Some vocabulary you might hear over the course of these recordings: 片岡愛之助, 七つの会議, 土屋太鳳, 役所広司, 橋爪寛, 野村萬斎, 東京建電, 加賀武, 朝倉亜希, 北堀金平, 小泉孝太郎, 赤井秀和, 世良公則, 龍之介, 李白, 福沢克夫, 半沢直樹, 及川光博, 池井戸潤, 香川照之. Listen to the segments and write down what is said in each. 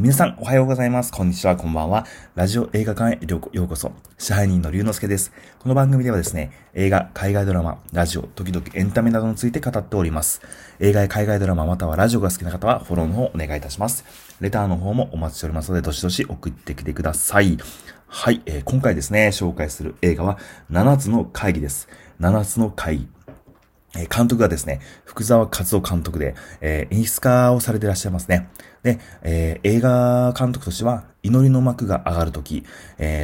皆さんおはようございます。こんにちは、こんばんは。ラジオ映画館へようこそ。支配人の龍之介です。この番組ではですね、映画、海外ドラマ、ラジオ、時々エンタメなどについて語っております。映画や海外ドラマまたはラジオが好きな方はフォローの方お願いいたします。レターの方もお待ちしておりますので、どしどし送ってきてください。はい、今回ですね、紹介する映画は7つの会議です。7つの会議、監督がですね、福沢克夫監督で、演出家をされていらっしゃいますね。で、映画監督としては、祈りの幕が上がるとき、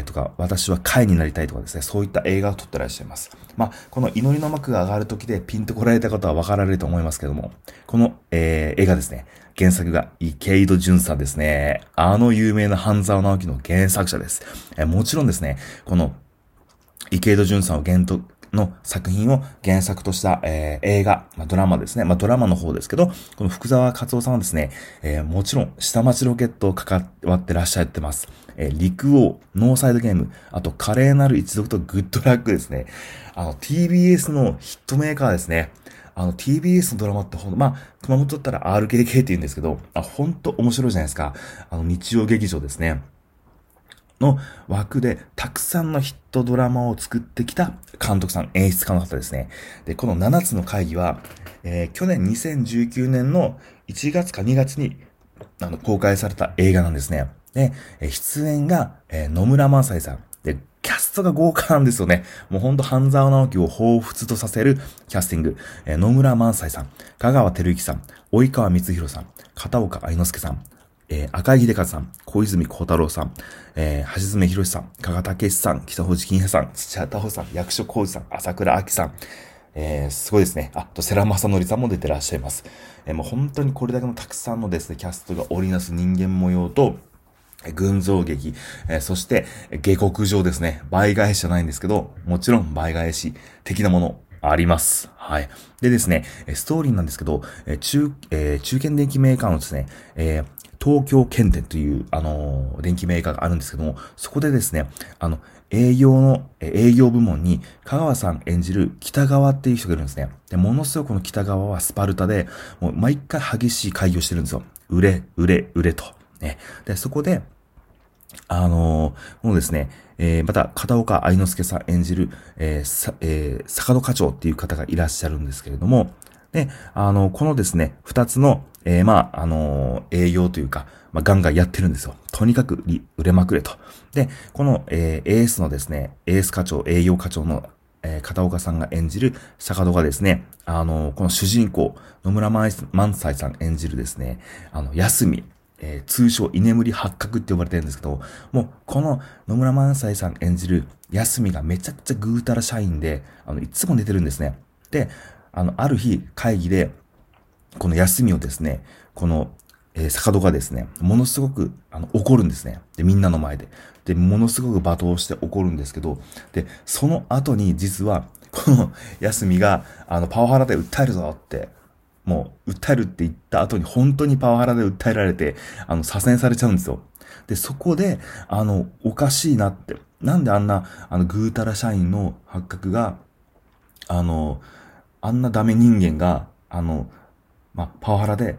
とか、私は貝になりたいとかですね、そういった映画を撮ってらっしゃいます。まあ、この祈りの幕が上がるときでピンと来られた方は分かられると思いますけども、この、映画ですね、原作が池井戸潤さんですね。あの有名な半沢直樹の原作者です。もちろんですね、この池井戸潤さんをの作品を原作とした、映画、ドラマですね。ドラマの方ですけど、この福沢克夫さんはですね、もちろん下町ロケットを関わってらっしゃってます。陸王、ノーサイドゲーム、あと華麗なる一族とグッドラックですね。TBS のヒットメーカーですね。TBS のドラマって熊本だったら RKK って言うんですけど、ほんと面白いじゃないですか。日曜劇場ですね。の枠でたくさんのヒットドラマを作ってきた監督さん、演出家の方ですね。で、この7つの会議は、去年2019年の1月か2月に公開された映画なんですね。で、出演が、野村萬斎さん。で、キャストが豪華なんですよね。もうほんと半沢直樹を彷彿とさせるキャスティング。野村萬斎さん、香川照之さん、及川光博さん、片岡愛之助さん、赤井秀和さん、小泉孝太郎さん、橋爪寛さん、加賀武さん、北堀金平さん、土屋太鳳さん、役所広司さん、朝倉亜希さん、すごいですね。あと世良公則さんも出てらっしゃいます。もう本当にこれだけのたくさんのですね、キャストが織りなす人間模様と、群像劇、そして下剋上ですね。倍返しじゃないんですけど、もちろん倍返し的なものあります。はい。でですね、ストーリーなんですけど、中堅電機メーカーのですね、東京建電という、電機メーカーがあるんですけども、そこでですね、営業部門に、香川さん演じる北川っていう人がいるんですね。で、ものすごくこの北川はスパルタで、もう毎回激しい会議をしてるんですよ。売れと。ね。で、そこで、もうですね、また、片岡愛之助さん演じる、坂戸課長っていう方がいらっしゃるんですけれども、で、このですね、二つの、営業というか、ガンガンやってるんですよ。とにかく売れまくれと。で、この、エースのですね、エース課長、営業課長の、片岡さんが演じる坂戸がですね、この主人公、野村萬斎さん演じるですね、安見、通称居眠り八角って呼ばれてるんですけど、もう、この野村萬斎さん演じる安見がめちゃくちゃぐうたら社員で、いつも寝てるんですね。で、ある日会議で、この休みをですね、この、坂戸がですね、ものすごく、怒るんですね。で、みんなの前で。で、ものすごく罵倒して怒るんですけど、で、その後に実は、この休みが、パワハラで訴えるぞって、もう、訴えるって言った後に本当にパワハラで訴えられて、左遷されちゃうんですよ。で、そこで、おかしいなって、なんであんな、ぐうたら社員の発覚が、あんなダメ人間が、パワハラで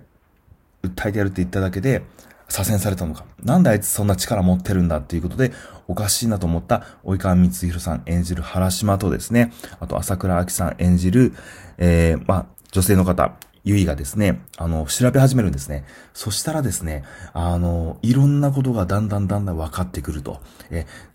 訴えてやるって言っただけで左遷されたのか。なんであいつそんな力持ってるんだっていうことで、おかしいなと思った及川光博さん演じる原島とですね、あと朝倉亜希さん演じる、女性の方、ゆいがですね、調べ始めるんですね。そしたらですね、いろんなことがだんだん分かってくると。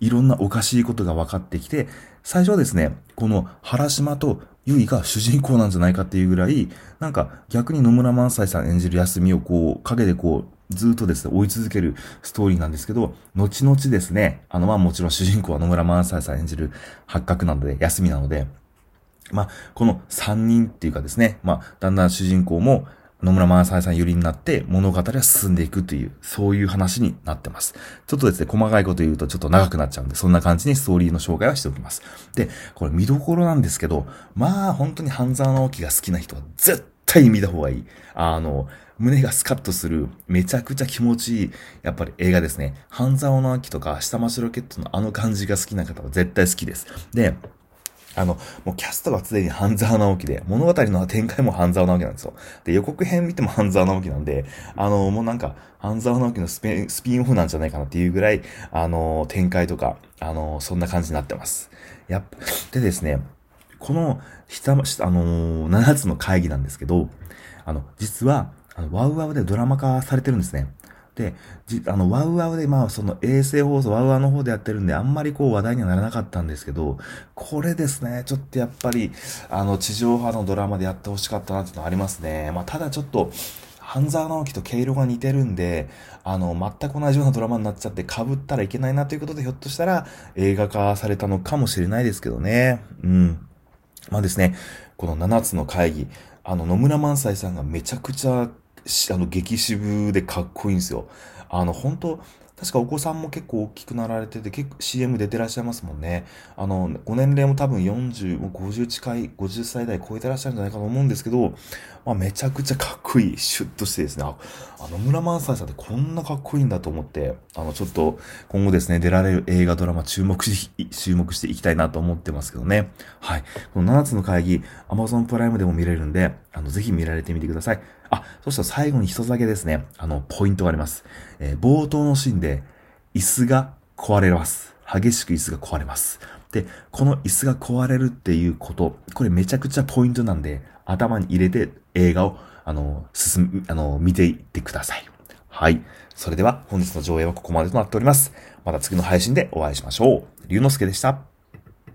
いろんなおかしいことが分かってきて、最初はですね、この原島とゆいが主人公なんじゃないかっていうぐらい、なんか逆に野村萬斎さん演じる安見をこう、陰でこう、ずっとですね、追い続けるストーリーなんですけど、後々ですね、もちろん主人公は野村萬斎さん演じる八角なので、安見なので、この三人っていうかですね、だんだん主人公も野村萬斎さん寄りになって物語は進んでいくという、そういう話になってます。ちょっとですね、細かいこと言うとちょっと長くなっちゃうんで、そんな感じにストーリーの紹介はしておきます。で、これ見どころなんですけど、本当に半沢直樹が好きな人は絶対見た方がいい。胸がスカッとする、めちゃくちゃ気持ちいい、やっぱり映画ですね。半沢直樹とか下町ロケットの感じが好きな方は絶対好きです。で、もうキャストは常に半沢直樹で、物語の展開も半沢直樹なんですよ。で、予告編見ても半沢直樹なんで、もうなんか、半沢直樹のスピンオフなんじゃないかなっていうぐらい、展開とか、そんな感じになってます。でですね、この、7つの会議なんですけど、実は、ワウワウでドラマ化されてるんですね。で、ワウワウで、まあ、その衛星放送、ワウワウの方でやってるんで、あんまりこう話題にはならなかったんですけど、これですね、ちょっとやっぱり、地上波のドラマでやってほしかったなっていうのはありますね。まあ、ただちょっと、半沢直樹と毛色が似てるんで、全く同じようなドラマになっちゃって被ったらいけないなということで、ひょっとしたら映画化されたのかもしれないですけどね。うん。まあですね、この7つの会議、野村萬斎さんがめちゃくちゃ、激渋でかっこいいんですよ。本当確かお子さんも結構大きくなられてて、結構 CM 出てらっしゃいますもんね。ご年齢も多分40、もう50近い、50歳代超えてらっしゃるんじゃないかと思うんですけど、まあめちゃくちゃかっこいい、シュッとしてですね、野村萬斎さんってこんなかっこいいんだと思って、ちょっと今後ですね、出られる映画ドラマ注目していきたいなと思ってますけどね。はい。この7つの会議、Amazon プライムでも見れるんで、ぜひ見られてみてください。そしたら最後に一つだけですね、ポイントがあります。冒頭のシーンで、椅子が壊れます。激しく椅子が壊れます。で、この椅子が壊れるっていうこと、これめちゃくちゃポイントなんで、頭に入れて映画を、見ていってください。はい。それでは本日の上映はここまでとなっております。また次の配信でお会いしましょう。龍之介でした。